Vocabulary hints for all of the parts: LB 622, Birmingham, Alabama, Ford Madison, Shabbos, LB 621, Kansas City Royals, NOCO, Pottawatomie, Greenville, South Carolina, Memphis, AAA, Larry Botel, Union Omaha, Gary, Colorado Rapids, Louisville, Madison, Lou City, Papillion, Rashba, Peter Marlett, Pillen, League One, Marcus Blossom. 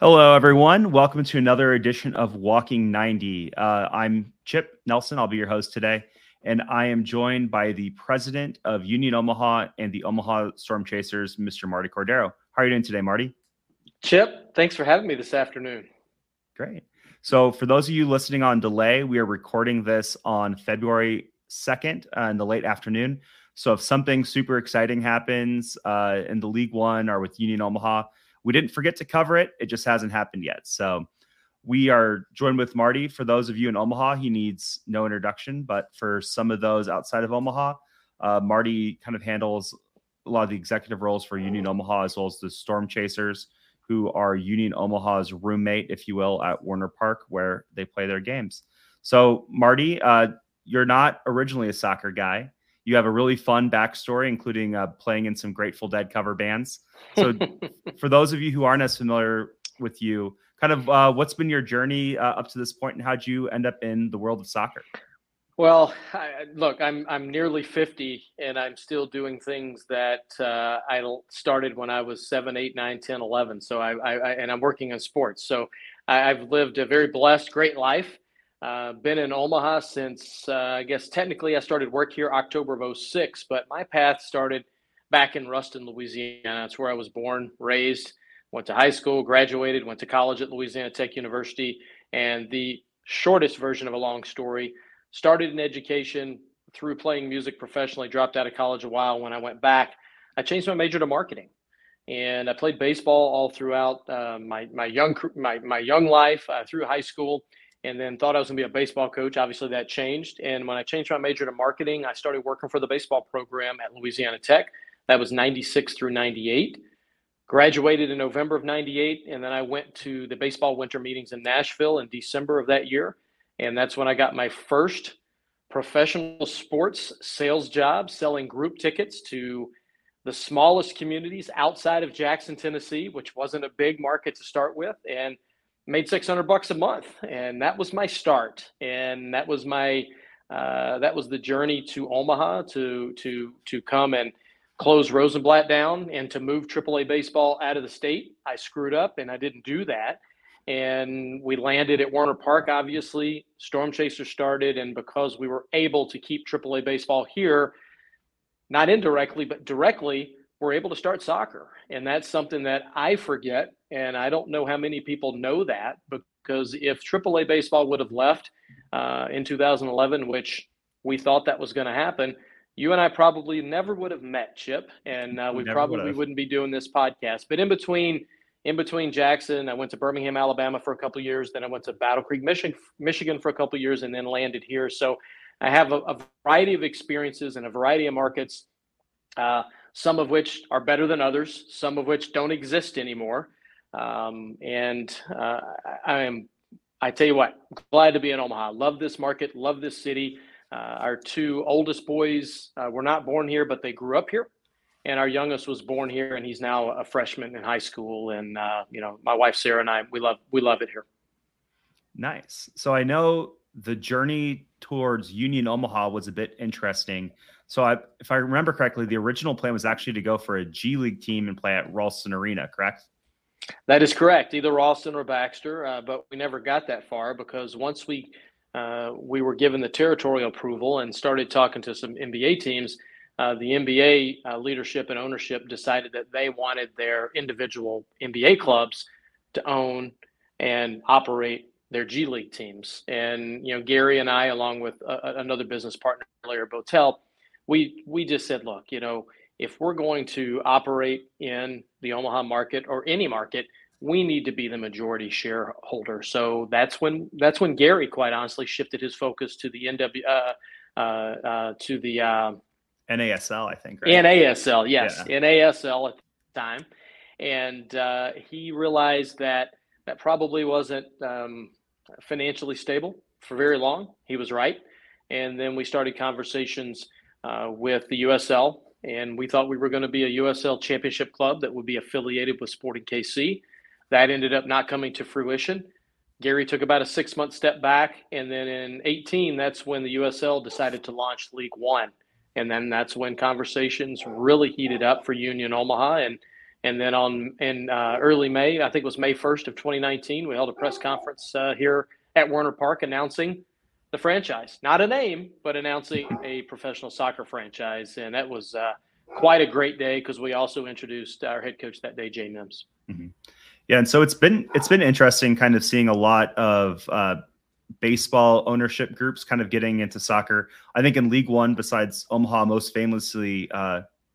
Hello, everyone. Welcome to another edition of Walking 90. I'm Chip Nelson. I'll be your host today, and I am joined by the president of Union Omaha and the Omaha Storm Chasers, Mr. Marty Cordero. How are you doing today, Marty? Chip, thanks for having me this afternoon. Great. So for those of you listening on delay, we are recording this on February 2nd in the late afternoon. So if something super exciting happens in the League One or with Union Omaha, we didn't forget to cover it. It just hasn't happened yet. So we are joined with Marty. For those of you in Omaha, he needs no introduction. But for some of those outside of Omaha, Marty kind of handles a lot of the executive roles for Union Omaha, as well as the Storm Chasers, who are Union Omaha's roommate, if you will, at Warner Park, where they play their games. So Marty, you're not originally a soccer guy. You have a really fun backstory, including playing in some Grateful Dead cover bands. So for those of you who aren't as familiar with you, kind of what's been your journey up to this point, and how'd you end up in the world of soccer? Well, look, I'm nearly 50, and I'm still doing things that I started when I was 7, 8, 9, 10, 11. So and I'm working in sports. So I've lived a very blessed, great life. Been in Omaha since, I guess technically I started work here October of 06, but my path started back in Ruston, Louisiana. That's where I was born, raised, went to high school, graduated, went to college at Louisiana Tech University. And the shortest version of a long story, started in education through playing music professionally, dropped out of college a while. When I went back, I changed my major to marketing. And I played baseball all throughout my young life through high school. And then thought I was going to be a baseball coach. Obviously, that changed. And when I changed my major to marketing, I started working for the baseball program at Louisiana Tech. That was 96 through 98. Graduated in November of 98. And then I went to the baseball winter meetings in Nashville in December of that year. And that's when I got my first professional sports sales job, selling group tickets to the smallest communities outside of Jackson, Tennessee, which wasn't a big market to start with. And made $600 a month, and that was my start, and that was my that was the journey to Omaha to come and close Rosenblatt down and to move AAA baseball out of the state. I screwed up and I didn't do that, and we landed at Warner Park. Obviously, Storm Chaser started, and because we were able to keep AAA baseball here, not indirectly but directly, we're able to start soccer. And that's something that I forget. And I don't know how many people know that, because if AAA baseball would have left in 2011, which we thought that was going to happen, you and I probably never would have met, Chip, and we probably wouldn't be doing this podcast. But in between Jackson, I went to Birmingham, Alabama for a couple of years. Then I went to Battle Creek, Michigan for a couple of years, and then landed here. So I have a variety of experiences in a variety of markets, some of which are better than others, some of which don't exist anymore. I tell you what, glad to be in Omaha. Love this market, love this city. Our two oldest boys were not born here, but they grew up here. And our youngest was born here, and he's now a freshman in high school. And, my wife, Sarah, and I, we love it here. Nice. So I know the journey towards Union Omaha was a bit interesting. So if I remember correctly, the original plan was actually to go for a G League team and play at Ralston Arena, correct? That is correct. Either Ralston or Baxter, but we never got that far, because once we were given the territorial approval and started talking to some NBA teams, the NBA leadership and ownership decided that they wanted their individual NBA clubs to own and operate their G League teams. And, Gary and I, along with another business partner, Larry Botel, we just said, look, if we're going to operate in the Omaha market or any market, we need to be the majority shareholder. So that's when Gary, quite honestly, shifted his focus to the NASL, I think. Right? NASL, yes, yeah. NASL at the time, and he realized that probably wasn't financially stable for very long. He was right, and then we started conversations with the USL. And we thought we were going to be a USL championship club that would be affiliated with Sporting KC. That ended up not coming to fruition. Gary took about a 6-month step back. And then in 2018, that's when the USL decided to launch League One. And then that's when conversations really heated up for Union Omaha. And, And then in early May, I think it was May 1st of 2019, we held a press conference here at Warner Park announcing the franchise. Not a name, but announcing a professional soccer franchise. And that was quite a great day because we also introduced our head coach that day, Jay Mims. Mm-hmm. Yeah, and so it's been interesting kind of seeing a lot of baseball ownership groups kind of getting into soccer. I think in League One, besides Omaha, most famously,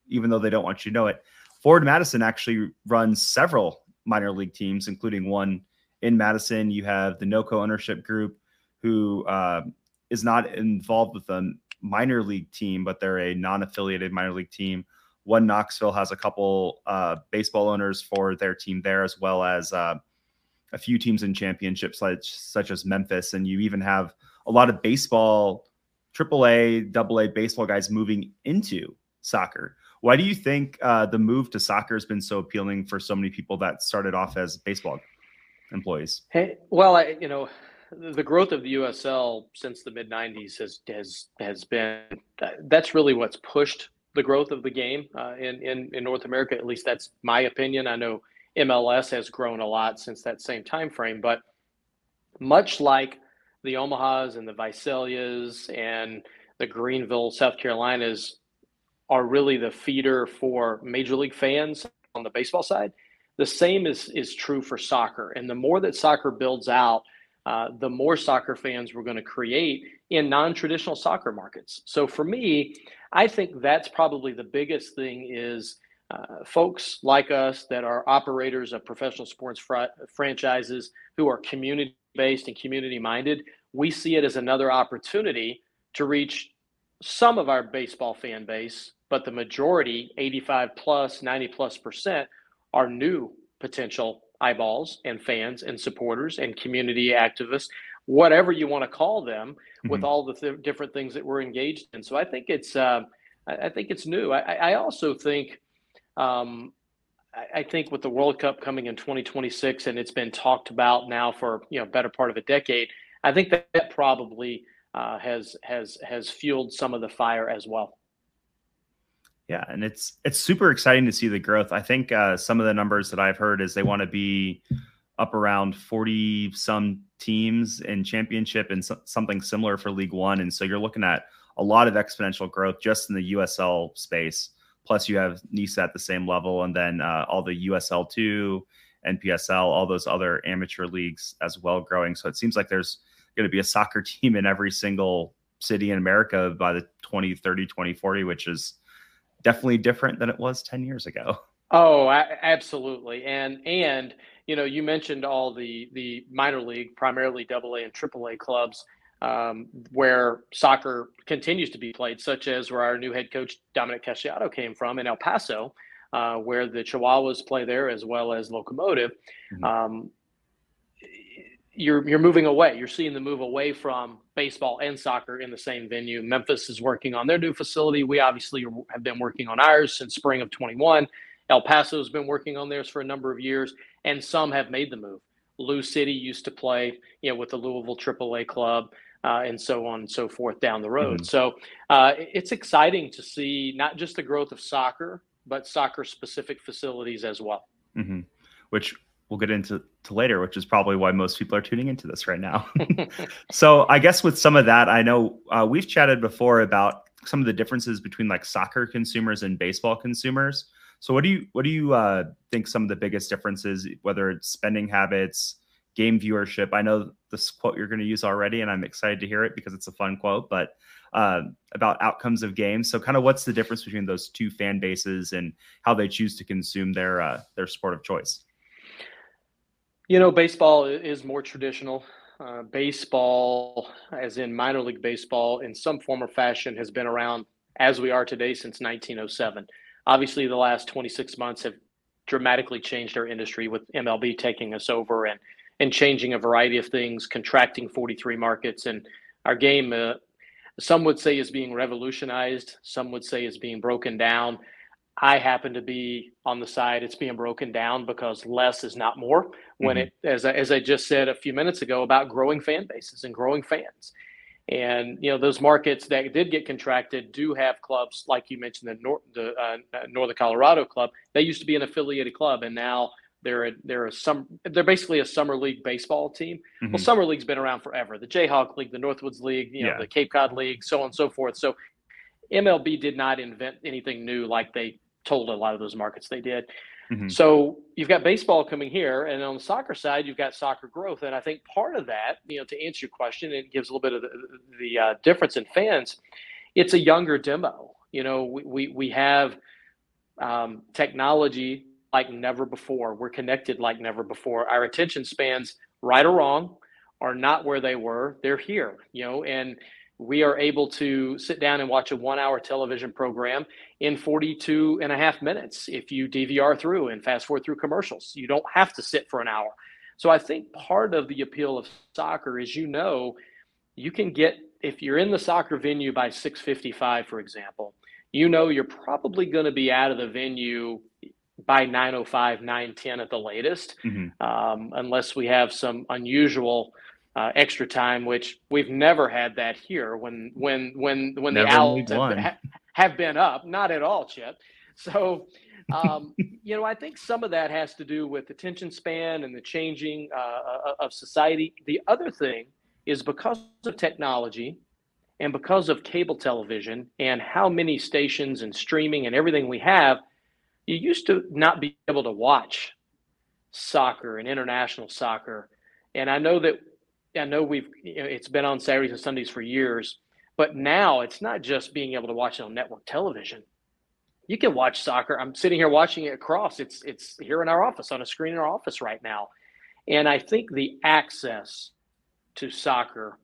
even though they don't want you to know it, Ford Madison actually runs several minor league teams, including one in Madison. You have the NOCO ownership group, who is not involved with a minor league team, but they're a non-affiliated minor league team. One Knoxville has a couple baseball owners for their team there, as well as a few teams in championships such as Memphis. And you even have a lot of baseball, AAA, AA baseball guys moving into soccer. Why do you think the move to soccer has been so appealing for so many people that started off as baseball employees? Hey, well, the growth of the USL since the mid-'90s has been, that's really what's pushed the growth of the game in North America. At least that's my opinion. I know MLS has grown a lot since that same time frame, but much like the Omahas and the Visalias and the Greenville, South Carolinas are really the feeder for major league fans on the baseball side, the same is true for soccer. And the more that soccer builds out, the more soccer fans we're going to create in non-traditional soccer markets. So for me, I think that's probably the biggest thing is folks like us that are operators of professional sports franchises who are community-based and community-minded, we see it as another opportunity to reach some of our baseball fan base, but the majority, 85+, 90+%, are new potential eyeballs and fans and supporters and community activists, whatever you want to call them, mm-hmm. with all the different things that we're engaged in. So I think it's new. I also think, I think with the World Cup coming in 2026, and it's been talked about now for better part of a decade, I think that probably has fueled some of the fire as well. Yeah, and it's super exciting to see the growth. I think some of the numbers that I've heard is they want to be up around 40 some teams in championship and something similar for League One. And so you're looking at a lot of exponential growth just in the USL space. Plus you have NISA at the same level, and then all the USL2, NPSL, all those other amateur leagues as well growing. So it seems like there's going to be a soccer team in every single city in America by the 2030, 2040, which is definitely different than it was 10 years ago. Oh, absolutely. And you mentioned all the minor league, primarily AA and AAA clubs, where soccer continues to be played, such as where our new head coach, Dominic Casciato, came from in El Paso, where the Chihuahuas play there as well as Locomotive. Mm-hmm. You're moving away. You're seeing the move away from baseball and soccer in the same venue. Memphis is working on their new facility. We obviously have been working on ours since spring of 21. El Paso has been working on theirs for a number of years, and some have made the move. Lou City used to play, with the Louisville AAA club and so on and so forth down the road. Mm-hmm. So it's exciting to see not just the growth of soccer, but soccer-specific facilities as well. Mm-hmm. Which we'll get into later, which is probably why most people are tuning into this right now. So I guess with some of that, I know we've chatted before about some of the differences between like soccer consumers and baseball consumers. So what do you think some of the biggest differences, whether it's spending habits, game viewership? I know this quote you're going to use already, and I'm excited to hear it because it's a fun quote, but about outcomes of games. So kind of what's the difference between those two fan bases and how they choose to consume their sport of choice? Baseball is more traditional. Baseball, as in minor league baseball, in some form or fashion, has been around as we are today since 1907. Obviously, the last 26 months have dramatically changed our industry with MLB taking us over and changing a variety of things, contracting 43 markets. And our game, some would say, is being revolutionized. Some would say is being broken down. I happen to be on the side it's being broken down because less is not more when mm-hmm. As I just said a few minutes ago about growing fan bases and growing fans. And, you know, those markets that did get contracted do have clubs, like you mentioned, the Northern Colorado club. They used to be an affiliated club, and now they're basically a summer league baseball team. Mm-hmm. Well, summer league's been around forever. The Jayhawk League, the Northwoods League, the Cape Cod League, so on and so forth. So MLB did not invent anything new like they told a lot of those markets they did. Mm-hmm. So you've got baseball coming here, and on the soccer side, you've got soccer growth. And I think part of that, to answer your question, it gives a little bit of the difference in fans. It's a younger demo. We have technology like never before. We're connected like never before. Our attention spans, right or wrong, are not where they were. They're here, and we are able to sit down and watch a 1-hour television program in 42 and a half minutes if you DVR through and fast forward through commercials. You don't have to sit for an hour. So I think part of the appeal of soccer is, you can get, if you're in the soccer venue by 6:55, for example, you're probably going to be out of the venue by 9:05, 9:10 at the latest, mm-hmm. Unless we have some unusual extra time, which we've never had that here when the Owls have been up. Not at all, Chip. So, I think some of that has to do with attention span and the changing of society. The other thing is, because of technology and because of cable television and how many stations and streaming and everything we have, you used to not be able to watch soccer and international soccer. And I know it's been on Saturdays and Sundays for years, but now it's not just being able to watch it on network television. You can watch soccer. I'm sitting here watching it across. It's here in our office, on a screen in our office right now. And I think the access to soccer,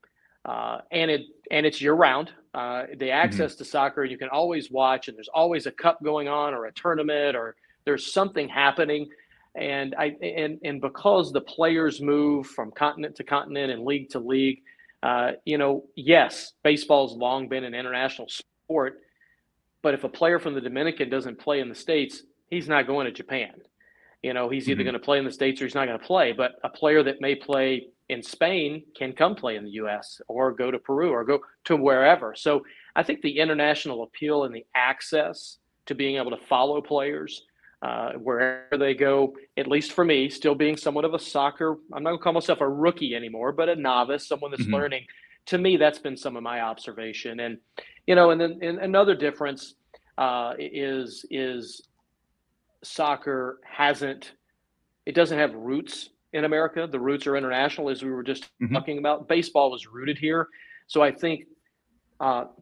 and it's year round, the access mm-hmm. to soccer, you can always watch, and there's always a cup going on or a tournament, or there's something happening. And because the players move from continent to continent and league to league, yes, baseball's long been an international sport, but if a player from the Dominican doesn't play in the States, he's not going to Japan. He's mm-hmm. either going to play in the States or he's not going to play. But a player that may play in Spain can come play in the U.S. or go to Peru or go to wherever. So I think the international appeal and the access to being able to follow players wherever they go, at least for me, still being somewhat of a soccer, I'm not going to call myself a rookie anymore, but a novice, someone that's mm-hmm. learning. To me, that's been some of my observation. And, and then another difference is soccer doesn't have roots in America. The roots are international, as we were just mm-hmm. talking about. Baseball was rooted here. So I think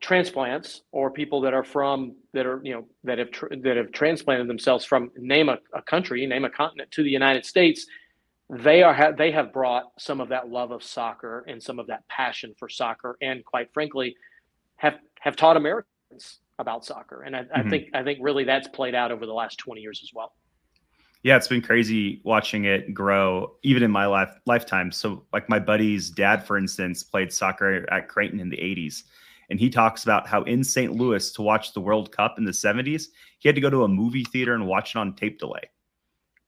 transplants, or people that have transplanted themselves from name a continent to the United States, they have brought some of that love of soccer and some of that passion for soccer, and quite frankly have taught Americans about soccer. And mm-hmm. I think really that's played out over the last 20 years as well. Yeah, it's been crazy watching it grow, even in my lifetime. So like my buddy's dad, for instance, played soccer at Creighton in the 80s. And he talks about how in St. Louis, to watch the World Cup in the 70s, he had to go to a movie theater and watch it on tape delay.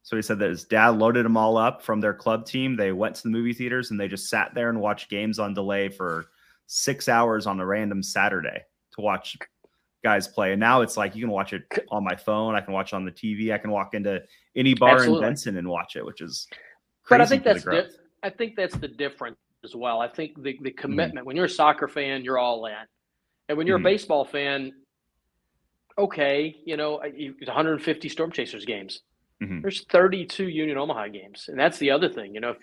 So he said that his dad loaded them all up from their club team. They went to the movie theaters and they just sat there and watched games on delay for 6 hours on a random Saturday to watch guys play. And now it's like, you can watch it on my phone. I can watch it on the TV. I can walk into any bar Absolutely. In Benson and watch it, which is crazy. But I think that's the difference as well. I think the commitment, mm-hmm. when you're a soccer fan, you're all in. And when you're mm-hmm. a baseball fan, okay, it's 150 Storm Chasers games. Mm-hmm. There's 32 Union Omaha games. And that's the other thing. If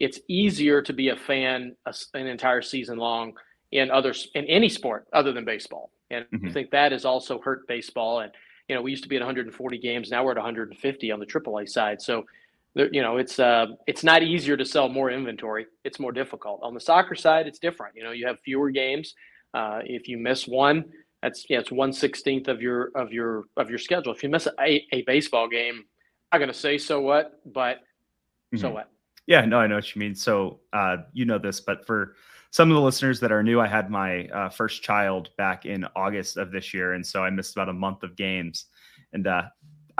it's easier to be a fan an entire season long in any sport other than baseball. And mm-hmm. I think that has also hurt baseball. And, we used to be at 140 games. Now we're at 150 on the AAA side. So, it's not easier to sell more inventory. It's more difficult. On the soccer side, it's different. You have fewer games. If you miss one, it's 1/16 of your schedule. If you miss a baseball game, I'm not going to say so what, but mm-hmm. so what. Yeah, no, I know what you mean. So this, but for some of the listeners that are new, I had my first child back in August of this year, and so I missed about a month of games. And I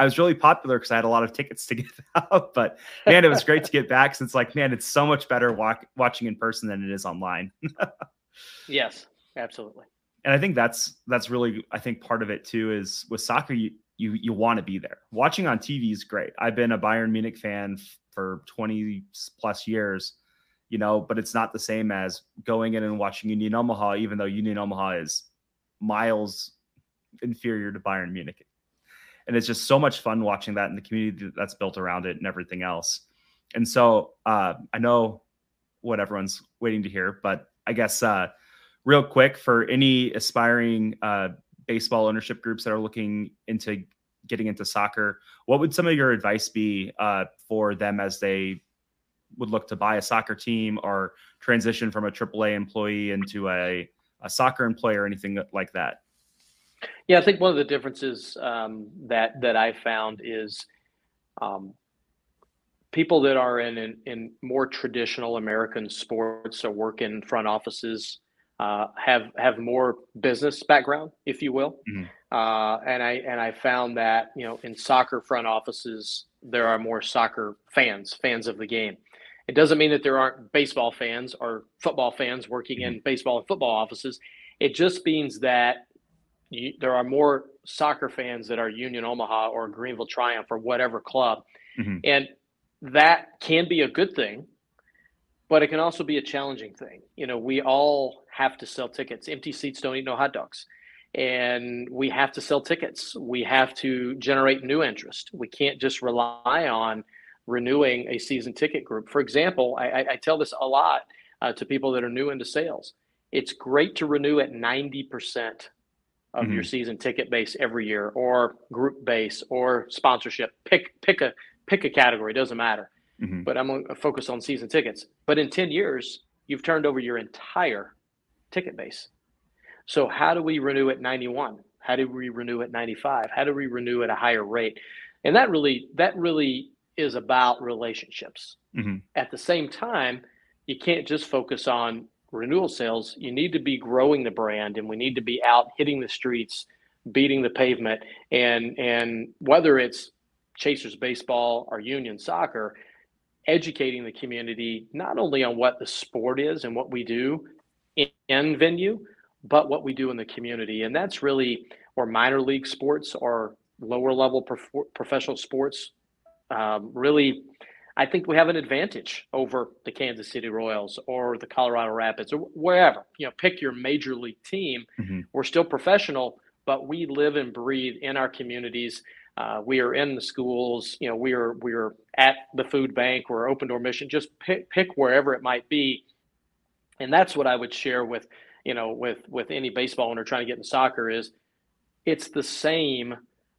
was really popular because I had a lot of tickets to give out, but man, it was great to get back. Since it's so much better watching in person than it is online. Yes, absolutely. And I think that's really, I think part of it too is with soccer, you want to be there. Watching on TV is great. I've been a Bayern Munich fan for 20 plus years, you know, but it's not the same as going in and watching Union Omaha, even though Union Omaha is miles inferior to Bayern Munich. And it's just so much fun watching that and the community that's built around it and everything else. And so I know what everyone's waiting to hear, but I guess real quick, for any aspiring baseball ownership groups that are looking into getting into soccer, what would some of your advice be for them as they would look to buy a soccer team or transition from a AAA employee into a soccer employee or anything like that? Yeah, I think one of the differences that I found is people that are in more traditional American sports, so work in front offices, have more business background, if you will. Mm-hmm. And I found that, you know, in soccer front offices, there are more soccer fans of the game. It doesn't mean that there aren't baseball fans or football fans working mm-hmm. in baseball and football offices. It just means that there are more soccer fans that are Union Omaha or Greenville Triumph or whatever club. Mm-hmm. And that can be a good thing, but it can also be a challenging thing. You know, we all have to sell tickets. Empty seats don't eat no hot dogs. And we have to sell tickets. We have to generate new interest. We can't just rely on renewing a season ticket group. For example, I tell this a lot to people that are new into sales. It's great to renew at 90% of mm-hmm. your season ticket base every year, or group base, or sponsorship. Pick a category, doesn't matter. Mm-hmm. But I'm going to focus on season tickets. But in 10 years, you've turned over your entire ticket base. So how do we renew at 91? How do we renew at 95? How do we renew at a higher rate? And that really is about relationships. Mm-hmm. At the same time, you can't just focus on renewal sales. You need to be growing the brand, and we need to be out hitting the streets, beating the pavement, and whether it's Chasers baseball or Union soccer, educating the community not only on what the sport is and what we do in venue, but what we do in the community. And that's really where minor league sports or lower level professional sports really, I think we have an advantage over the Kansas City Royals or the Colorado Rapids or wherever. You know, pick your major league team. Mm-hmm. We're still professional, but we live and breathe in our communities. We are in the schools. You know, we are at the food bank. We're open door mission. Just pick wherever it might be, and that's what I would share with, you know, with any baseball owner trying to get in soccer is, it's the same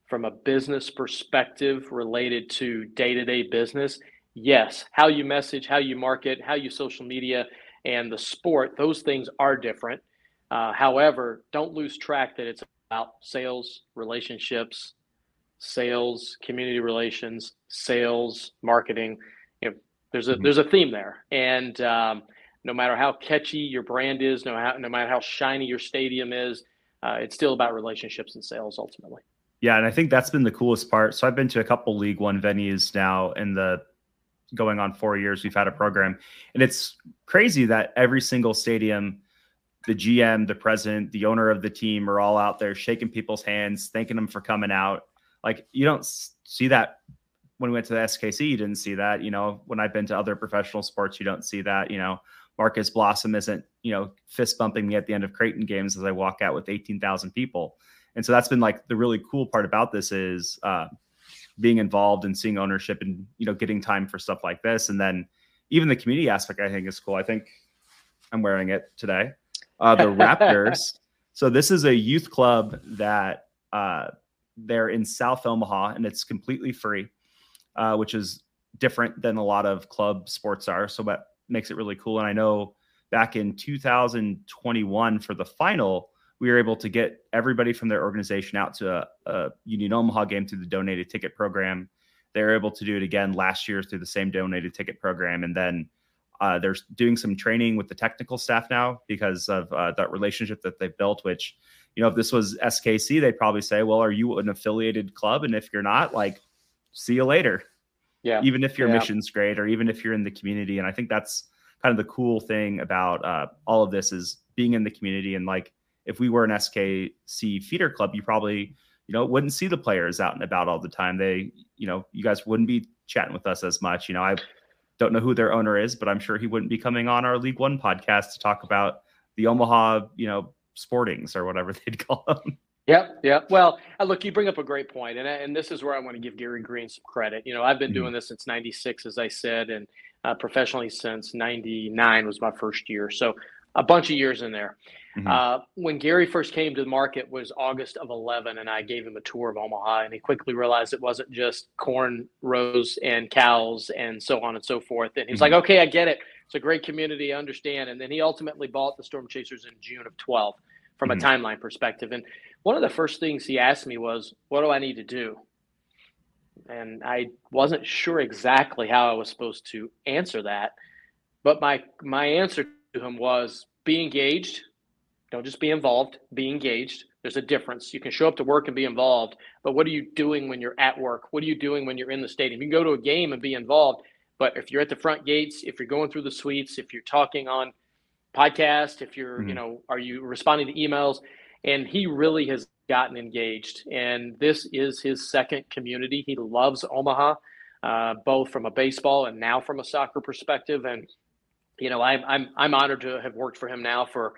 from a business perspective related to day-to-day business. Yes, how you message, how you market, how you social media, and the sport, those things are different. However, don't lose track that it's about sales, relationships, sales, community relations, sales, marketing. You know, there's a theme there. And no matter how catchy your brand is, no matter how shiny your stadium is, it's still about relationships and sales ultimately. Yeah, and I think that's been the coolest part. So I've been to a couple League One venues now in the going on 4 years we've had a program, and it's crazy that every single stadium, the GM, the president, the owner of the team are all out there shaking people's hands, thanking them for coming out. Like, you don't see that when we went to the SKC, you didn't see that. You know, when I've been to other professional sports, you don't see that. You know, Marcus Blossom isn't, you know, fist bumping me at the end of Creighton games as I walk out with 18,000 people. And so that's been like the really cool part about this is being involved and seeing ownership and, you know, getting time for stuff like this. And then even the community aspect, I think, is cool. I think I'm wearing it today. The Raptors. So this is a youth club that they're in South Omaha, and it's completely free, which is different than a lot of club sports are. So that makes it really cool. And I know back in 2021 for the final, we were able to get everybody from their organization out to a Union Omaha game through the donated ticket program. They were able to do it again last year through the same donated ticket program. And then they're doing some training with the technical staff now because of that relationship that they've built, which, you know, if this was SKC, they'd probably say, well, are you an affiliated club? And if you're not, like, see you later. Yeah. Even if your mission's great, or even if you're in the community. And I think that's kind of the cool thing about all of this is being in the community. And like, if we were an SKC feeder club, you probably, wouldn't see the players out and about all the time. They, you guys wouldn't be chatting with us as much. I don't know who their owner is, but I'm sure he wouldn't be coming on our League One podcast to talk about the Omaha, Sportings or whatever they'd call them. Yep. Well, look, you bring up a great point, and this is where I want to give Gary Green some credit. I've been doing this since 96, as I said, and professionally since 99 was my first year. So a bunch of years in there. Mm-hmm. When Gary first came to the market was August of 11, and I gave him a tour of Omaha, and he quickly realized it wasn't just corn, rows, and cows, and so on and so forth. And he's like, okay, I get it. It's a great community, I understand. And then he ultimately bought the Storm Chasers in June of 12 from a timeline perspective. And one of the first things he asked me was, what do I need to do? And I wasn't sure exactly how I was supposed to answer that. But my answer to him was, be engaged. Don't just be involved. Be engaged. There's a difference. You can show up to work and be involved. But what are you doing when you're at work? What are you doing when you're in the stadium? You can go to a game and be involved. But if you're at the front gates, if you're going through the suites, if you're talking on podcast, if you're, are you responding to emails? And he really has gotten engaged. And this is his second community. He loves Omaha, both from a baseball and now from a soccer perspective. And, I'm honored to have worked for him now for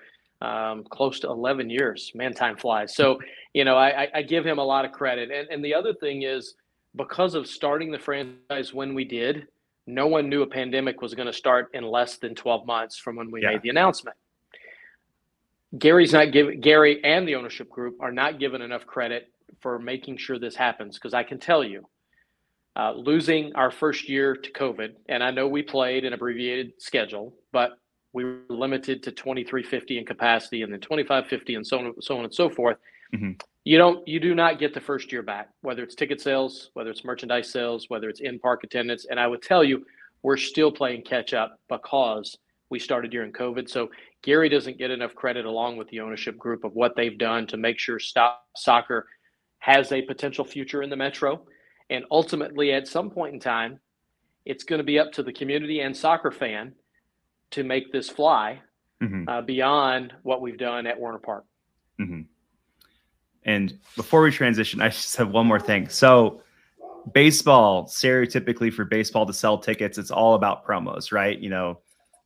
close to 11 years. Man, time flies. So, I give him a lot of credit. And the other thing is, because of starting the franchise when we did, no one knew a pandemic was going to start in less than 12 months from when we made the announcement. Gary and the ownership group are not given enough credit for making sure this happens. Because I can tell you, losing our first year to COVID, and I know we played an abbreviated schedule, but we were limited to 2,350 in capacity, and then 2,550, and so on and so forth. Mm-hmm. You do not get the first year back, whether it's ticket sales, whether it's merchandise sales, whether it's in-park attendance. And I would tell you, we're still playing catch up because we started during COVID. So Gary doesn't get enough credit along with the ownership group of what they've done to make sure soccer has a potential future in the Metro. And ultimately, at some point in time, it's going to be up to the community and soccer fan to make this fly beyond what we've done at Warner Park. Mm-hmm. And before we transition, I just have one more thing. So baseball, stereotypically for baseball to sell tickets, it's all about promos, right?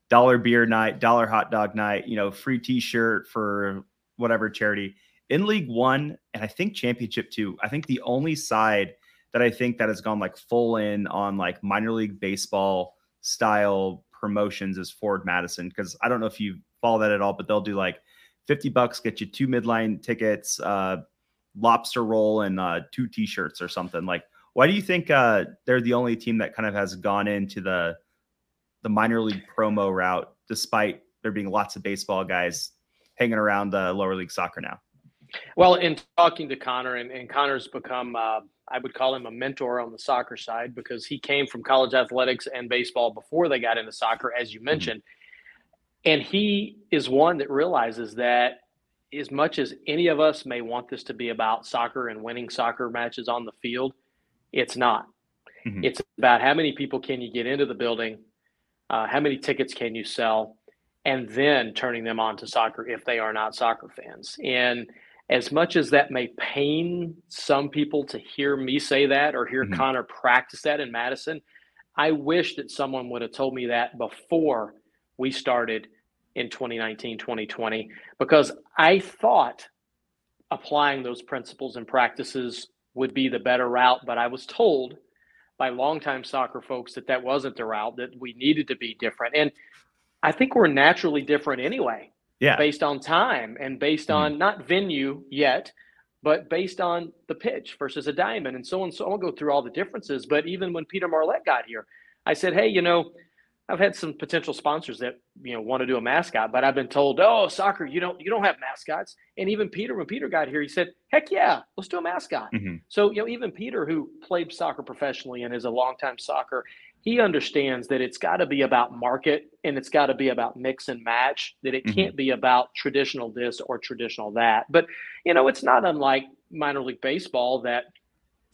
Dollar beer night, dollar hot dog night, free t-shirt for whatever charity. In League One, and I think Championship 2, I think the only side that I think that has gone like full in on like minor league baseball style promotions is Ford Madison. Because I don't know if you follow that at all, but they'll do like $50, get you 2 midline tickets, lobster roll, and 2 t-shirts or something. Like, why do you think they're the only team that kind of has gone into the minor league promo route, despite there being lots of baseball guys hanging around the lower league soccer now? Well, in talking to Connor, and Connor's become, I would call him a mentor on the soccer side, because he came from college athletics and baseball before they got into soccer, as you mentioned. Mm-hmm. And he is one that realizes that as much as any of us may want this to be about soccer and winning soccer matches on the field, it's not. Mm-hmm. It's about how many people can you get into the building, how many tickets can you sell, and then turning them on to soccer if they are not soccer fans. And as much as that may pain some people to hear me say that or hear Connor practice that in Madison, I wish that someone would have told me that before we started in 2019, 2020, because I thought applying those principles and practices would be the better route. But I was told by longtime soccer folks that that wasn't the route, that we needed to be different. And I think we're naturally different anyway, based on time and based on not venue yet, but based on the pitch versus a diamond and so on. So I'll go through all the differences. But even when Peter Marlett got here, I said, hey, I've had some potential sponsors that, want to do a mascot, but I've been told, oh, soccer, you don't have mascots. And even Peter, when Peter got here, he said, heck yeah, let's do a mascot. Mm-hmm. So, even Peter, who played soccer professionally and is a longtime soccer, he understands that it's got to be about market and it's got to be about mix and match, that it can't be about traditional this or traditional that. But, it's not unlike minor league baseball that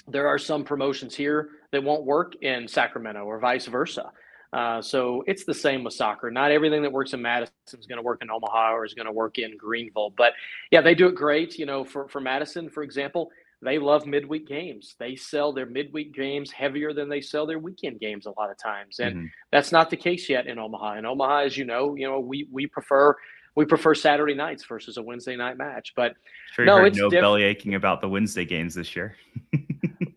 there are some promotions here that won't work in Sacramento or vice versa. So it's the same with soccer. Not everything that works in Madison is going to work in Omaha or is going to work in Greenville. But, yeah, they do it great. You know, for Madison, for example, they love midweek games. They sell their midweek games heavier than they sell their weekend games a lot of times. And that's not the case yet in Omaha. In Omaha, as you know, we prefer Saturday nights versus a Wednesday night match. But sure, no, it's no belly aching about the Wednesday games this year.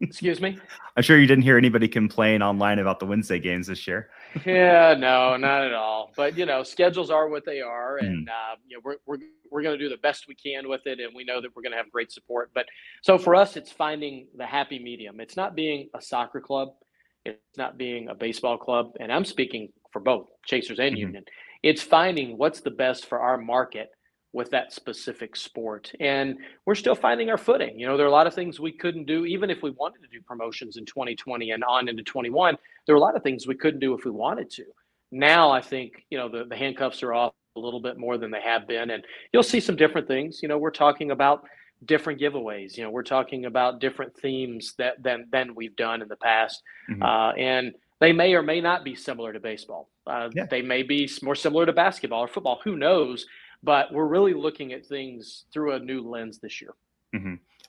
Excuse me? I'm sure you didn't hear anybody complain online about the Wednesday games this year. Yeah, no, not at all. But, you know, schedules are what they are. And, you know, we're going to do the best we can with it. And we know that we're going to have great support. But so for us, it's finding the happy medium. It's not being a soccer club. It's not being a baseball club. And I'm speaking for both Chasers and Union. It's finding what's the best for our market with that specific sport. And we're still finding our footing. You know, there are a lot of things we couldn't do, even if we wanted to do promotions in 2020 and on into 21, there are a lot of things we couldn't do if we wanted to. Now, I think, you know, the handcuffs are off a little bit more than they have been. And you'll see some different things. You know, we're talking about different giveaways. You know, we're talking about different themes than we've done in the past. And they may or may not be similar to baseball. They may be more similar to basketball or football. Who knows? But we're really looking at things through a new lens this year.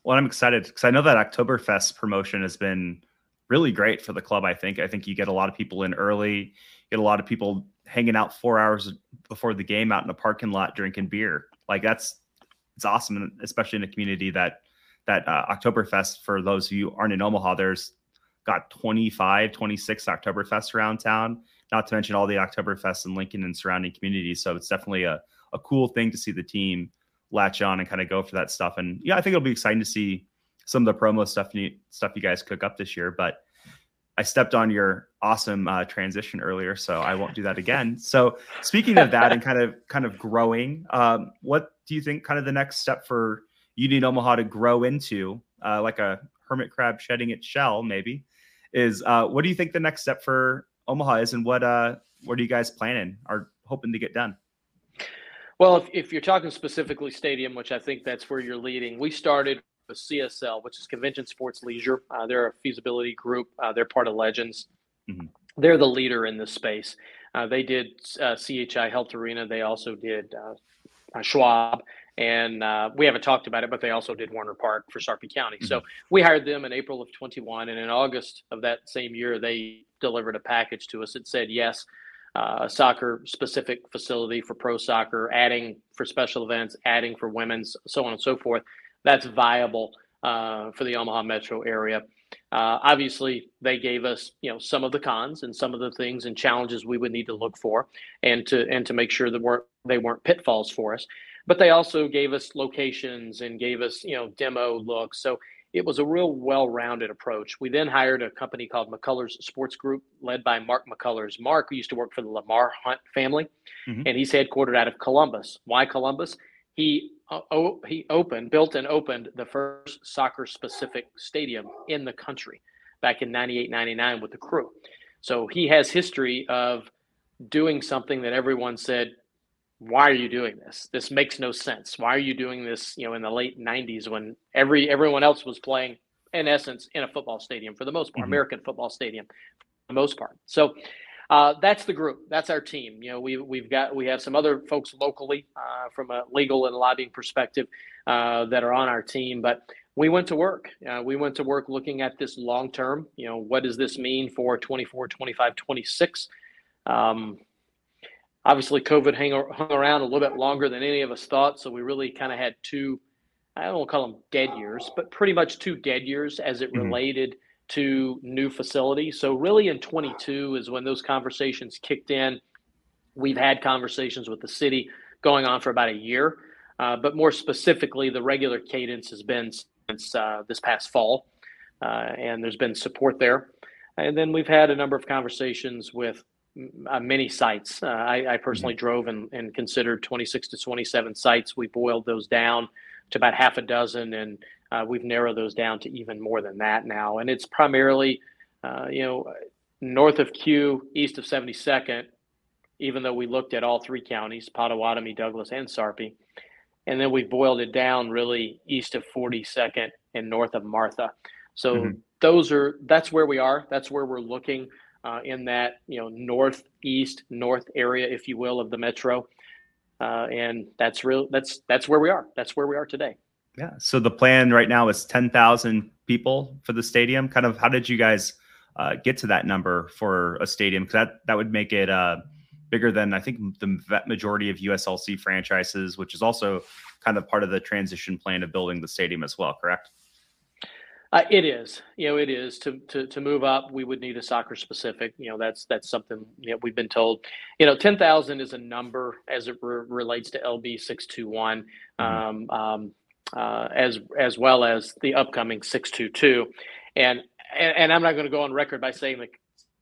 Well, I'm excited because I know that Oktoberfest promotion has been really great for the club, I think. I think you get a lot of people in early, you get a lot of people hanging out 4 hours before the game out in a parking lot drinking beer. Like it's awesome, and especially in a community that Oktoberfest, for those of you who aren't in Omaha, there's got 25, 26 Oktoberfests around town, not to mention all the Oktoberfests in Lincoln and surrounding communities. So it's definitely a cool thing to see the team latch on and kind of go for that stuff. And yeah, I think it'll be exciting to see some of the promo stuff you guys cook up this year, but I stepped on your awesome transition earlier, so I won't do that again. So speaking of that and kind of growing, what do you think kind of the next step for Union Omaha to grow into, like a hermit crab shedding its shell maybe, is what do you think the next step for Omaha is, and what are you guys planning or hoping to get done? Well, if you're talking specifically stadium, which I think that's where you're leading, we started with CSL, which is Convention Sports Leisure. They're a feasibility group. They're part of Legends. They're the leader in this space. They did CHI Health Arena. They also did Schwab. And we haven't talked about it, but they also did Warner Park for Sarpy County. So we hired them in April of 21. And in August of that same year, they delivered a package to us that said, yes, a soccer-specific facility for pro soccer, adding for special events, adding for women's, so on and so forth. That's viable for the Omaha metro area. Obviously, they gave us, you know, some of the cons and some of the things and challenges we would need to look for, and to make sure that they weren't pitfalls for us. But they also gave us locations and gave us, you know, demo looks. So it was a real well-rounded approach. We then hired a company called McCullers Sports Group, led by Mark McCullers. Mark used to work for the Lamar Hunt family, and he's headquartered out of Columbus. Why Columbus? He built and opened the first soccer-specific stadium in the country back in 98, 99 with the Crew. So he has history of doing something that everyone said, why are you doing this? This makes no sense. Why are you doing this, you know, in the late 90s when everyone else was playing, in essence, in a football stadium for the most part, American football stadium for the most part. So that's the group. That's our team. You know, we have some other folks locally from a legal and lobbying perspective that are on our team. But we went to work. We went to work looking at this long term. You know, what does this mean for 24, 25, 26? Obviously, COVID hung around a little bit longer than any of us thought, so we really kind of had two, I don't want to call them dead years, but pretty much two dead years as it related to new facilities. So really in 22 is when those conversations kicked in. We've had conversations with the city going on for about a year, but more specifically, the regular cadence has been since this past fall, and there's been support there. And then we've had a number of conversations with many sites. I personally drove and considered 26 to 27 sites. We boiled those down to about half a dozen, and we've narrowed those down to even more than that now. And it's primarily, you know, north of Q, east of 72nd, even though we looked at all three counties, Pottawatomie, Douglas, and Sarpy. And then we boiled it down really east of 42nd and north of Martha. So that's where we are. That's where we're looking. in that, north area, if you will, of the metro. And that's real. That's where we are. That's where we are today. Yeah. So the plan right now is 10,000 people for the stadium. Kind of, how did you guys get to that number for a stadium? Because that would make it bigger than, I think, the majority of USLC franchises, which is also kind of part of the transition plan of building the stadium as well. Correct. It is, it is to move up. We would need a soccer specific, that's something that we've been told, 10,000 is a number as it relates to LB 621, as well as the upcoming 622. And I'm not going to go on record by saying the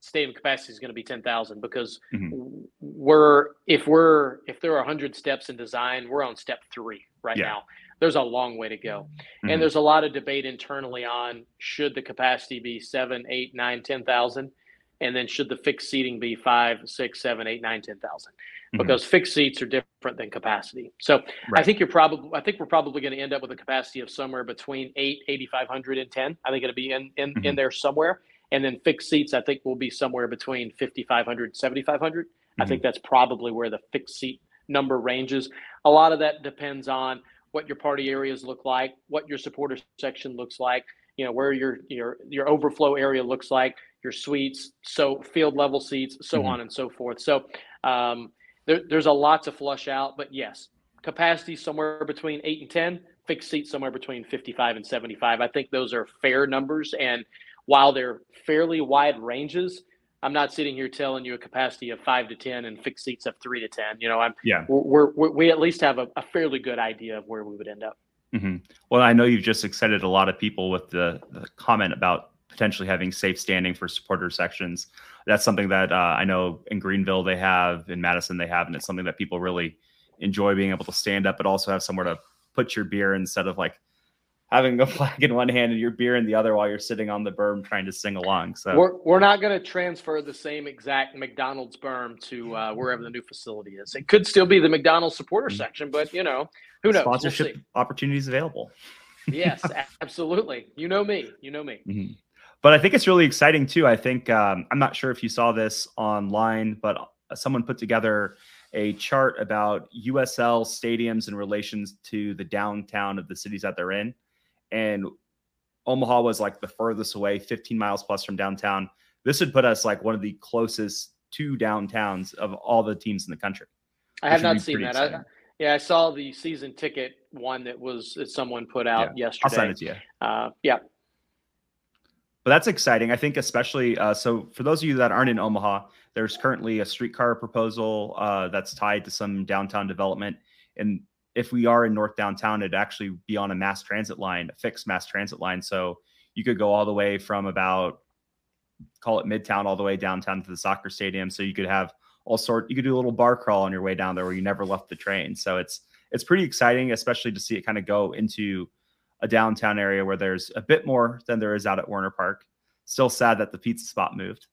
stadium capacity is going to be 10,000, because if there are 100 steps in design, we're on step 3 now. There's a long way to go. Mm-hmm. And there's a lot of debate internally on, should the capacity be 7, 8, 9, 10,000? And then should the fixed seating be 5, 6, 7, 8, 9, 10,000? Because fixed seats are different than capacity. So right. I think we're probably going to end up with a capacity of somewhere between 8,500 and 10. I think it'll be in there somewhere. And then fixed seats, I think, will be somewhere between 5,500 and 7,500. I think that's probably where the fixed seat number ranges. A lot of that depends on what your party areas look like, what your supporter section looks like, where your overflow area looks like, your suites, so field level seats, so on and so forth. So there's a lot to flush out, but yes, capacity somewhere between 8 and 10, fixed seats somewhere between 55 and 75. I think those are fair numbers, and while they're fairly wide ranges, I'm not sitting here telling you a capacity of 5 to 10 and fixed seats of 3 to 10. We at least have a fairly good idea of where we would end up. Well, I know you've just excited a lot of people with the comment about potentially having safe standing for supporter sections. That's something that I know in Greenville they have, in Madison they have, and it's something that people really enjoy, being able to stand up, but also have somewhere to put your beer instead of like having a flag in one hand and your beer in the other while you're sitting on the berm trying to sing along. So we're not going to transfer the same exact McDonald's berm to wherever the new facility is. It could still be the McDonald's supporter section, but who knows? Sponsorship opportunities available. Yes, absolutely. You know me. But I think it's really exciting too. I think, I'm not sure if you saw this online, but someone put together a chart about USL stadiums in relations to the downtown of the cities that they're in. And Omaha was like the furthest away, 15 miles plus from downtown. This would put us like one of the closest to downtowns of all the teams in the country. I have not seen that. I saw the season ticket one that someone put out yesterday. I'll send it to you. But that's exciting. I think especially, so for those of you that aren't in Omaha, there's currently a streetcar proposal that's tied to some downtown development. And if we are in North Downtown, it'd actually be on a mass transit line, a fixed mass transit line. So you could go all the way from about, call it Midtown, all the way downtown to the soccer stadium. So you could have you could do a little bar crawl on your way down there where you never left the train. So it's pretty exciting, especially to see it kind of go into a downtown area where there's a bit more than there is out at Warner Park. Still sad that the pizza spot moved.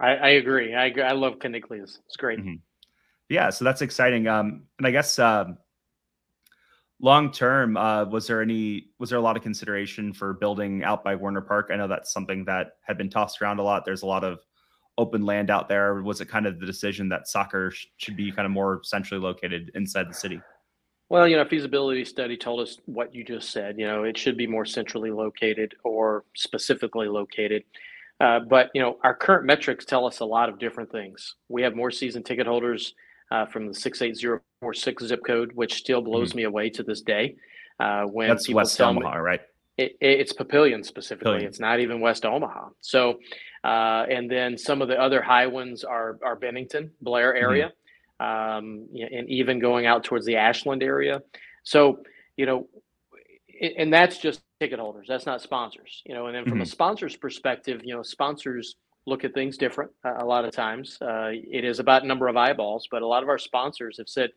I agree. I love Caniglia's. It's great. Yeah. So that's exciting. And I guess, long term, was there a lot of consideration for building out by Warner Park? I know that's something that had been tossed around a lot. There's a lot of open land out there. Was it kind of the decision that soccer should be kind of more centrally located inside the city? Well, feasibility study told us what you just said. It should be more centrally located or specifically located. But, our current metrics tell us a lot of different things. We have more season ticket holders from the 68046 zip code, which still blows me away to this day. When that's people West Omaha, right? It's Papillion specifically. It's not even West Omaha. So, and then some of the other high ones are Bennington, Blair area, and even going out towards the Ashland area. So, and that's just ticket holders. That's not sponsors. And then from a sponsor's perspective, sponsors look at things different a lot of times. It is about number of eyeballs, but a lot of our sponsors have said,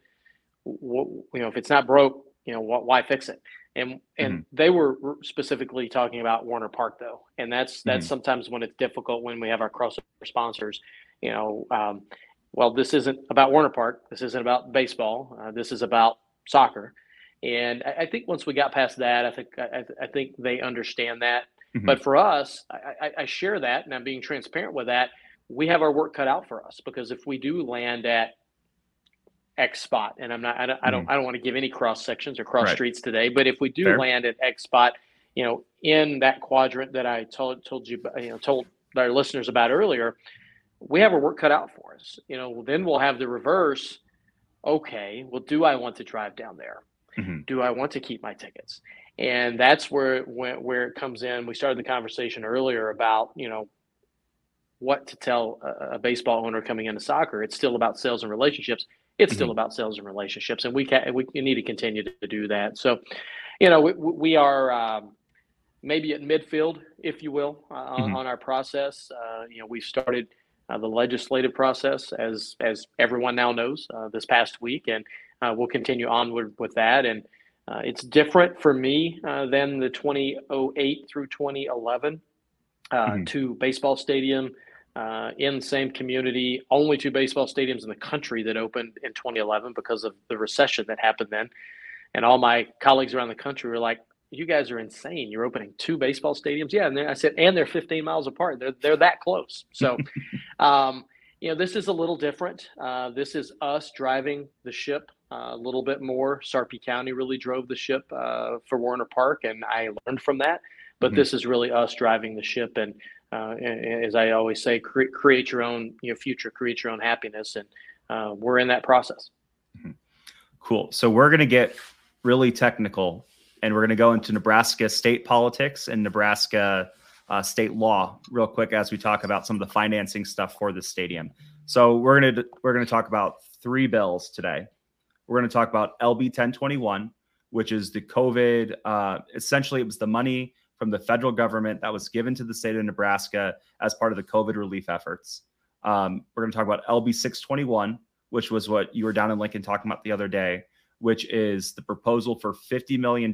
if it's not broke, why fix it? And they were specifically talking about Warner Park though. And that's sometimes when it's difficult when we have our crossover sponsors, well, this isn't about Warner Park. This isn't about baseball. This is about soccer. And I think once we got past that, I think they understand that. But for us, I share that, and I'm being transparent with that. we have our work cut out for us, because if we do land at X spot, and I don't want to give any cross sections or cross streets today, but if we do land at X spot, you know, in that quadrant that I told our listeners about earlier, we have our work cut out for us. You know, then we'll have the reverse. Okay, well, do I want to drive down there? Mm-hmm. Do I want to keep my tickets? And that's where it comes in. We started the conversation earlier about, you know, what to tell a baseball owner coming into soccer. It's still about sales and relationships. It's still about sales and relationships, and we need to continue to do that. So, you know, we are maybe at midfield, if you will, on our process. You know, we've started the legislative process, as everyone now knows, this past week, and we'll continue onward with that. And it's different for me than the 2008 through 2011 two baseball stadium in the same community, only two baseball stadiums in the country that opened in 2011 because of the recession that happened then. And all my colleagues around the country were like, you guys are insane. You're opening two baseball stadiums. Yeah. And I said, and they're 15 miles apart. They're that close. So, you know, this is a little different. This is us driving the ship a little bit more. Sarpy County really drove the ship for Warner Park, and I learned from that. But this is really us driving the ship. And as I always say, create your own future, create your own happiness. And we're in that process. Cool. So we're going to get really technical, and we're going to go into Nebraska state politics and Nebraska state law real quick as we talk about some of the financing stuff for the stadium. So we're going to talk about three bills today. We're going to talk about LB 1021, which is the COVID. Essentially, it was the money from the federal government that was given to the state of Nebraska as part of the COVID relief efforts. We're going to talk about LB 621, which was what you were down in Lincoln talking about the other day, which is the proposal for $50 million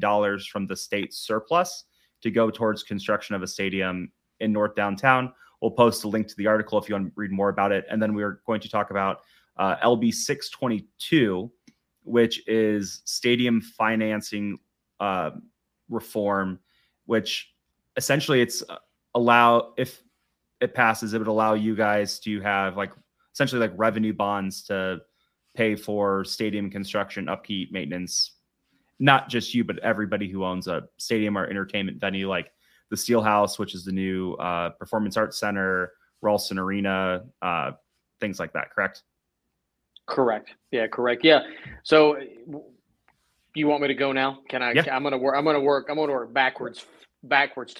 from the state surplus to go towards construction of a stadium in North Downtown. We'll post a link to the article if you want to read more about it. And then we are going to talk about LB 622, which is stadium financing reform, which essentially it's allow, if it passes, it would allow you guys to have essentially revenue bonds to pay for stadium construction, upkeep, maintenance, not just you, but everybody who owns a stadium or entertainment venue, like the Steelhouse, which is the new Performance Arts Center, Ralston Arena, things like that, correct? Correct. Yeah, correct. Yeah. So you want me to go now? Can I? Yeah. I'm going to work backwards to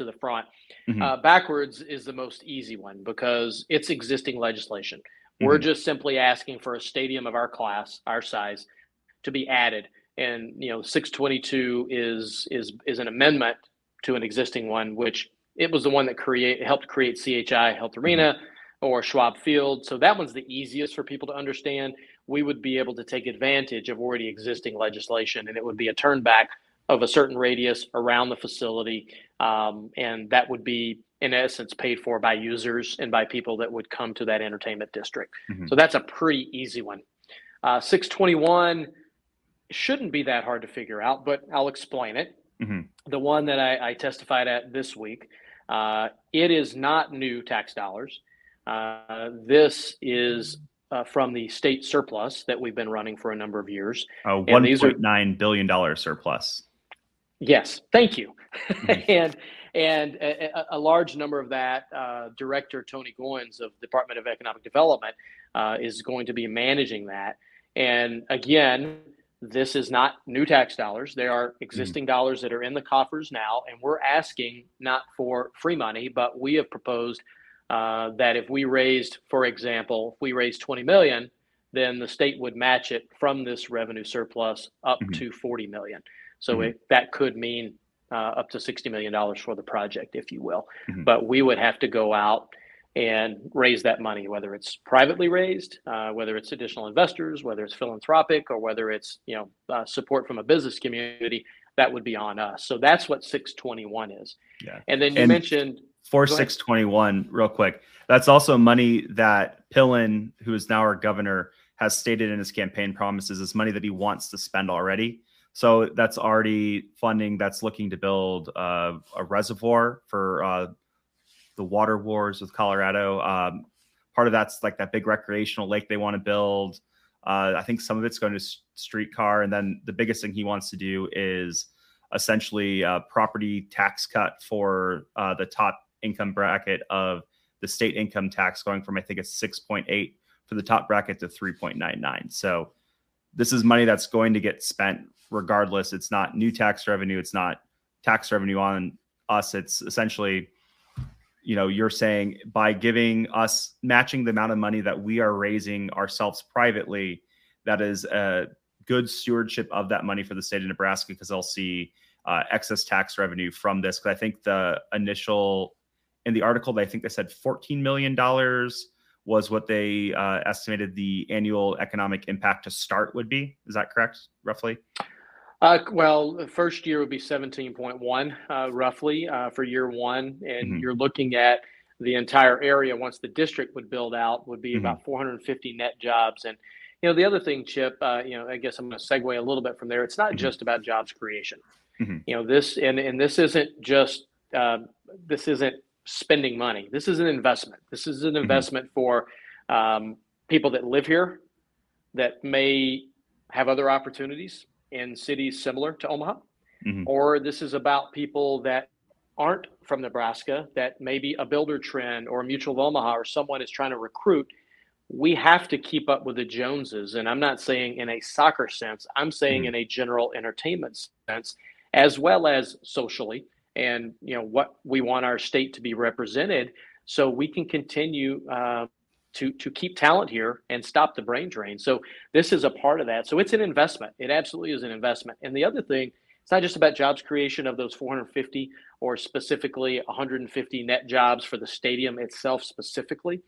the front. Backwards is the most easy one because it's existing legislation. We're just simply asking for a stadium of our class, our size, to be added. And, you know, 622 is an amendment to an existing one, which it was the one that helped create CHI Health Arena or Schwab Field. So that one's the easiest for people to understand. We would be able to take advantage of already existing legislation, and it would be a turn back of a certain radius around the facility. And that would be, in essence, paid for by users and by people that would come to that entertainment district. So that's a pretty easy one. 621 shouldn't be that hard to figure out, but I'll explain it. The one that I testified at this week, it is not new tax dollars. This is from the state surplus that we've been running for a number of years. $1.9 billion surplus. Yes, thank you. And a large number of that, Director Tony Goins of the Department of Economic Development is going to be managing that. And again, this is not new tax dollars. There are existing dollars that are in the coffers now, and we're asking not for free money, but we have proposed that if we raised, for example, if we raised $20 million, then the state would match it from this revenue surplus up to $40 million. So that could mean up to $60 million for the project, if you will. But we would have to go out and raise that money, whether it's privately raised, whether it's additional investors, whether it's philanthropic, or whether it's support from a business community. That would be on us. So that's what 621 is. Yeah. And then you mentioned... For 621, real quick, that's also money that Pillen, who is now our governor, has stated in his campaign promises is money that he wants to spend already. So that's already funding that's looking to build a reservoir for the water wars with Colorado, Part of that's like that big recreational lake they want to build. I think some of it's going to streetcar. And then the biggest thing he wants to do is essentially a property tax cut for the top income bracket of the state income tax, going from, I think it's 6.8 for the top bracket to 3.99. So this is money that's going to get spent regardless. It's not new tax revenue. It's not tax revenue on us. It's essentially, you know, you're saying by giving us, matching the amount of money that we are raising ourselves privately, that is a good stewardship of that money for the state of Nebraska, because they'll see excess tax revenue from this. Because I think the initial, in the article, I think they said $14 million was what they estimated the annual economic impact to start would be. Is that correct, roughly? Well, the first year would be 17.1, roughly, for year one. And you're looking at the entire area, once the district would build out, would be about 450 net jobs. And, you know, the other thing, Chip, you know, I guess I'm going to segue a little bit from there. It's not just about jobs creation. You know, this, and this isn't just, this isn't spending money. This is an investment. This is an investment for people that live here that may have other opportunities in cities similar to Omaha, or this is about people that aren't from Nebraska, that maybe a builder trend or a Mutual of Omaha or someone is trying to recruit. We have to keep up with the Joneses. And I'm not saying in a soccer sense, I'm saying in a general entertainment sense, as well as socially, and you know what we want our state to be represented, so we can continue to keep talent here and stop the brain drain. So this is a part of that. So it's an investment. It absolutely is an investment. And the other thing, it's not just about jobs creation of those 450 or specifically 150 net jobs for the stadium itself specifically,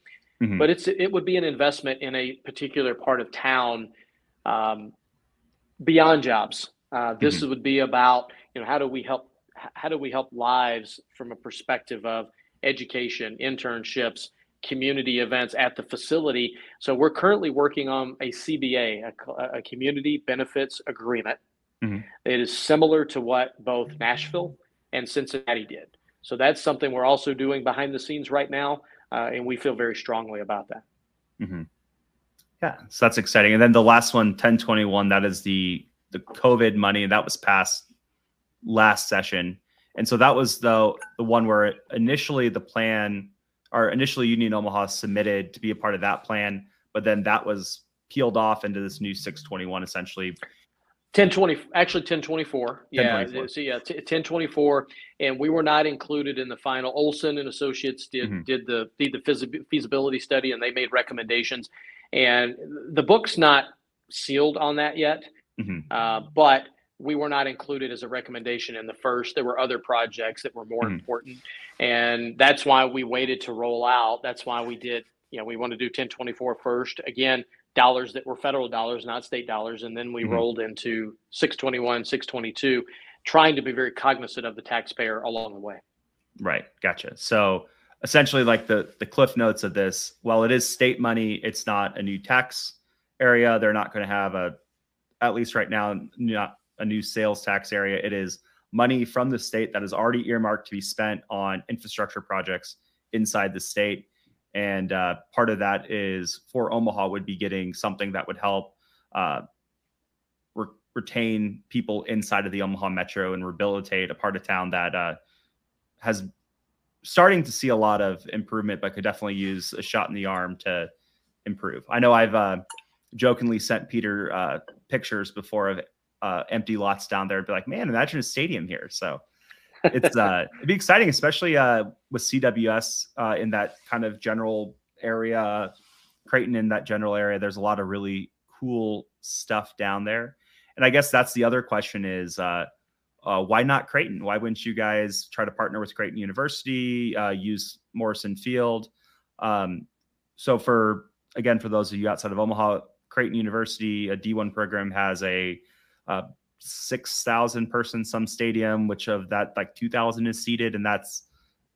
but it would be an investment in a particular part of town beyond jobs. This would be about, you know, how do we help lives from a perspective of education, internships, community events at the facility. So we're currently working on a CBA, a community benefits agreement. It is similar to what both Nashville and Cincinnati did. So that's something we're also doing behind the scenes right now. And we feel very strongly about that. Yeah, so that's exciting. And then the last one, 1021, that is the COVID money that was passed last session. And so that was the one where initially the plan, or initially Union Omaha submitted to be a part of that plan, but then that was peeled off into this new 621, essentially. 1024. Yeah. 1024. So yeah, 1024. And we were not included in the final. Olson and Associates did the feasibility study, and they made recommendations, and the book's not sealed on that yet. But we were not included as a recommendation in the first. There were other projects that were more important. And that's why we waited to roll out. That's why we did, you know, we wanted to do 1024 first. Again, dollars that were federal dollars, not state dollars. And then we rolled into 621, 622, trying to be very cognizant of the taxpayer along the way. Right. Gotcha. So essentially, like the cliff notes of this, while it is state money, it's not a new tax area. They're not going to have a, at least right now, not a new sales tax area. It is money from the state that is already earmarked to be spent on infrastructure projects inside the state. And part of that is for Omaha would be getting something that would help retain people inside of the Omaha metro and rehabilitate a part of town that has starting to see a lot of improvement, but could definitely use a shot in the arm to improve. I know I've jokingly sent Peter pictures before of empty lots down there. I'd be like, man, imagine a stadium here. So it's it'd be exciting, especially with CWS in that kind of general area, Creighton in that general area. There's a lot of really cool stuff down there. And I guess that's the other question is why not Creighton? Why wouldn't you guys try to partner with Creighton University, use Morrison Field? So for those of you outside of Omaha, Creighton University, a D1 program, has a 6,000 person some stadium, which of that like 2,000 is seated, and that's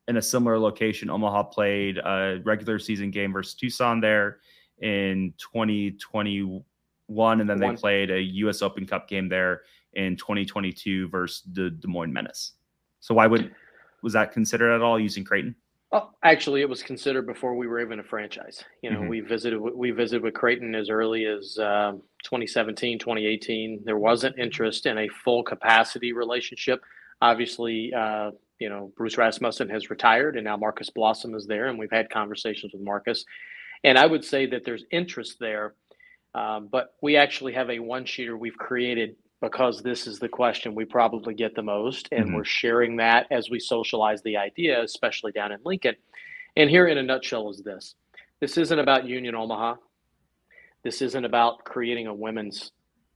in a similar location. Omaha played a regular season game versus Tucson there in 2021, and then they played a U.S. Open Cup game there in 2022 versus the Des Moines Menace. So why was that considered at all using Creighton? Well, actually, it was considered before we were even a franchise. You know, mm-hmm. we visited with Creighton as early as 2017, 2018. There wasn't interest in a full capacity relationship. Obviously, you know, Bruce Rasmussen has retired, and now Marcus Blossom is there, and we've had conversations with Marcus. And I would say that there's interest there, but we actually have a one-sheeter we've created because this is the question we probably get the most, and mm-hmm. we're sharing that as we socialize the idea, especially down in Lincoln. And here in a nutshell is this. This isn't about Union Omaha. This isn't about creating a women's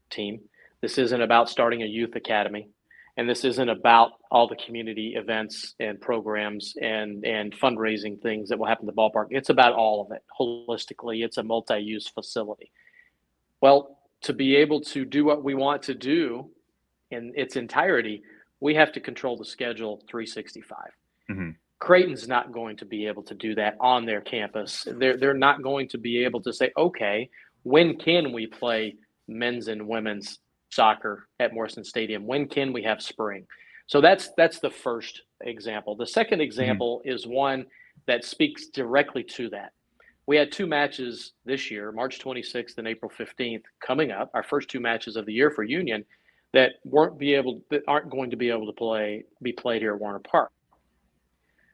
team. This isn't about starting a youth academy. And this isn't about all the community events and programs and fundraising things that will happen at the ballpark. It's about all of it. Holistically, it's a multi-use facility. Well, to be able to do what we want to do in its entirety, we have to control the schedule 365. Mm-hmm. Creighton's not going to be able to do that on their campus. They're not going to be able to say, okay, when can we play men's and women's soccer at Morrison Stadium? When can we have spring? So that's the first example. The second example mm-hmm. is one that speaks directly to that. We had two matches this year, March 26th and April 15th, coming up, our first two matches of the year for Union that aren't going to be played here at Warner Park.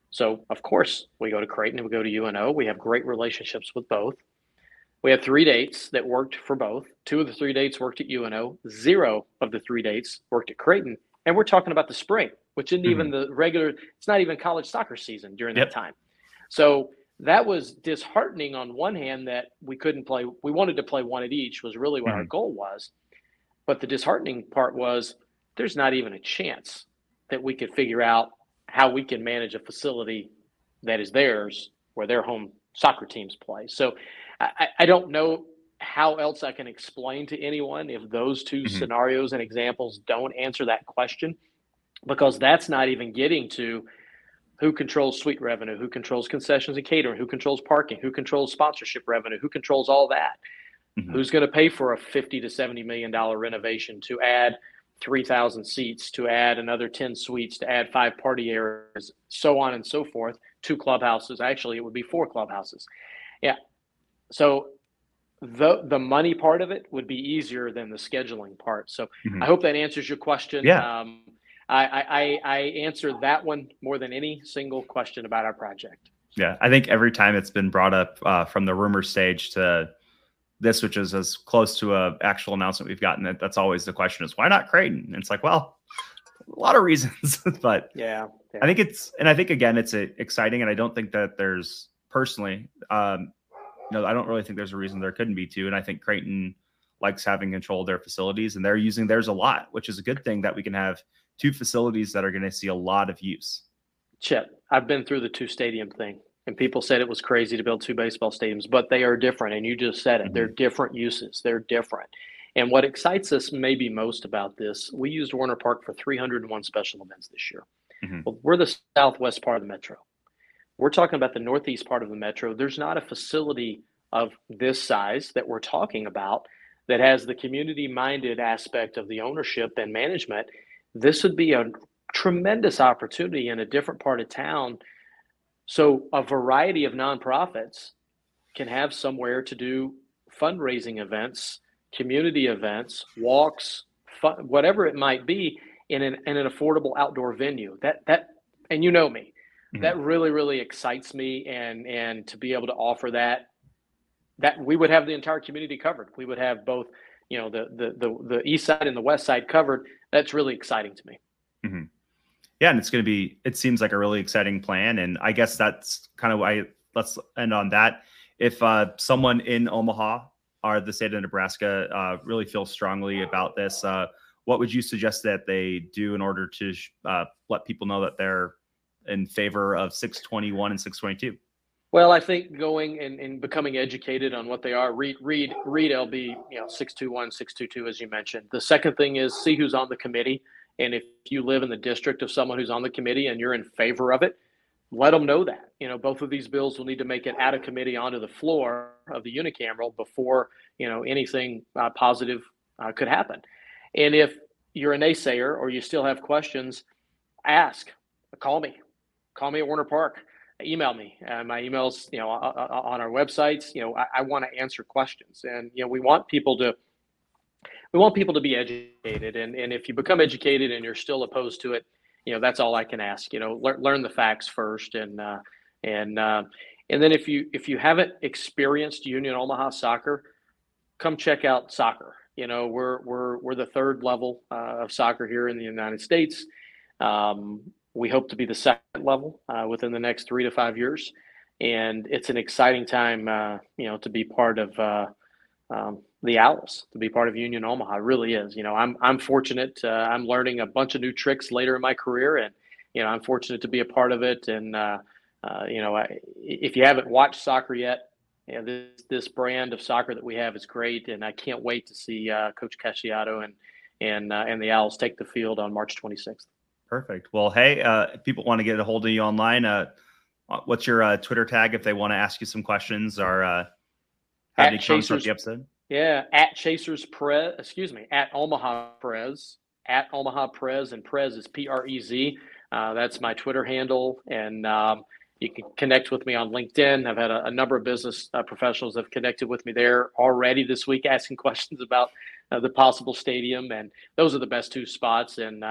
So of course we go to Creighton and we go to UNO. We have great relationships with both. We had 3 dates that worked for both. 2 of the 3 dates worked at UNO. 0 of the 3 dates worked at Creighton. And we're talking about the spring, which isn't mm-hmm. even the regular, it's not even college soccer season during that time. So that was disheartening on one hand that we couldn't play. We wanted to play one at each was really what mm-hmm. our goal was. But the disheartening part was there's not even a chance that we could figure out how we can manage a facility that is theirs where their home soccer teams play. So I don't know how else I can explain to anyone if those two mm-hmm. scenarios and examples don't answer that question, because that's not even getting to who controls suite revenue, who controls concessions and catering, who controls parking, who controls sponsorship revenue, who controls all that, mm-hmm. who's going to pay for a $50 to $70 million renovation to add 3,000 seats, to add another 10 suites, to add 5 party areas, so on and so forth, 2 clubhouses. Actually, it would be 4 clubhouses. Yeah. So the money part of it would be easier than the scheduling part. So mm-hmm. I hope that answers your question. Yeah. I answer that one more than any single question about our project. Yeah. I think every time it's been brought up from the rumor stage to this, which is as close to an actual announcement we've gotten, that's always the question is why not Creighton? And it's like, well, a lot of reasons, but yeah. I think it's exciting. And I don't think that there's personally, no, I don't really think there's a reason there couldn't be two. And I think Creighton likes having control of their facilities, and they're using theirs a lot, which is a good thing that we can have 2 facilities that are going to see a lot of use. Chip, I've been through the 2 stadium thing, and people said it was crazy to build 2 baseball stadiums, but they are different. And you just said it, mm-hmm. they're different uses. They're different. And what excites us maybe most about this, we used Warner Park for 301 special events this year. Mm-hmm. But we're the southwest part of the metro. We're talking about the northeast part of the metro. There's not a facility of this size that we're talking about that has the community-minded aspect of the ownership and management. This would be a tremendous opportunity in a different part of town, so a variety of nonprofits can have somewhere to do fundraising events, community events, walks, whatever it might be, in an affordable outdoor venue. That and you know me. Mm-hmm. That really, really excites me, and to be able to offer that we would have the entire community covered. We would have both, you know, the east side and the west side covered. That's really exciting to me. Mm-hmm. Yeah, and it seems like a really exciting plan, and I guess that's kind of why. Let's end on that. If someone in Omaha or the state of Nebraska really feels strongly about this, what would you suggest that they do in order to let people know that they're in favor of 621 and 622? Well, I think going and becoming educated on what they are, read LB, 621, 622, as you mentioned. The second thing is see who's on the committee. And if you live in the district of someone who's on the committee and you're in favor of it, let them know that. You know, both of these bills will need to make it out of committee onto the floor of the unicameral before, anything positive could happen. And if you're a naysayer or you still have questions, ask. Call me at Warner Park. email me. My email's, on our websites. I want to answer questions, and we want people to be educated. And if you become educated and you're still opposed to it, that's all I can ask. Learn the facts first, and then if you haven't experienced Union Omaha soccer, come check out soccer. We're the third level of soccer here in the United States. We hope to be the second level within the next 3 to 5 years, and it's an exciting time, to be part of the Owls, to be part of Union Omaha. It really is. I'm fortunate. I'm learning a bunch of new tricks later in my career, and I'm fortunate to be a part of it. And if you haven't watched soccer yet, this brand of soccer that we have is great, and I can't wait to see Coach Casciato and the Owls take the field on March 26th. Perfect. Well, hey, if people want to get a hold of you online, what's your Twitter tag if they want to ask you some questions or have any comments about the episode? Yeah, at Omaha Prez, and Prez is Prez. That's my Twitter handle, and you can connect with me on LinkedIn. I've had a number of business professionals have connected with me there already this week, asking questions about the possible stadium, and those are the best two spots. And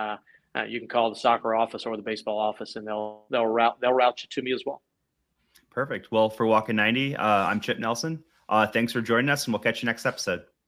you can call the soccer office or the baseball office, and they'll route you to me as well. Perfect. Well, for Walking 90, I'm Chip Nelson. Thanks for joining us, and we'll catch you next episode.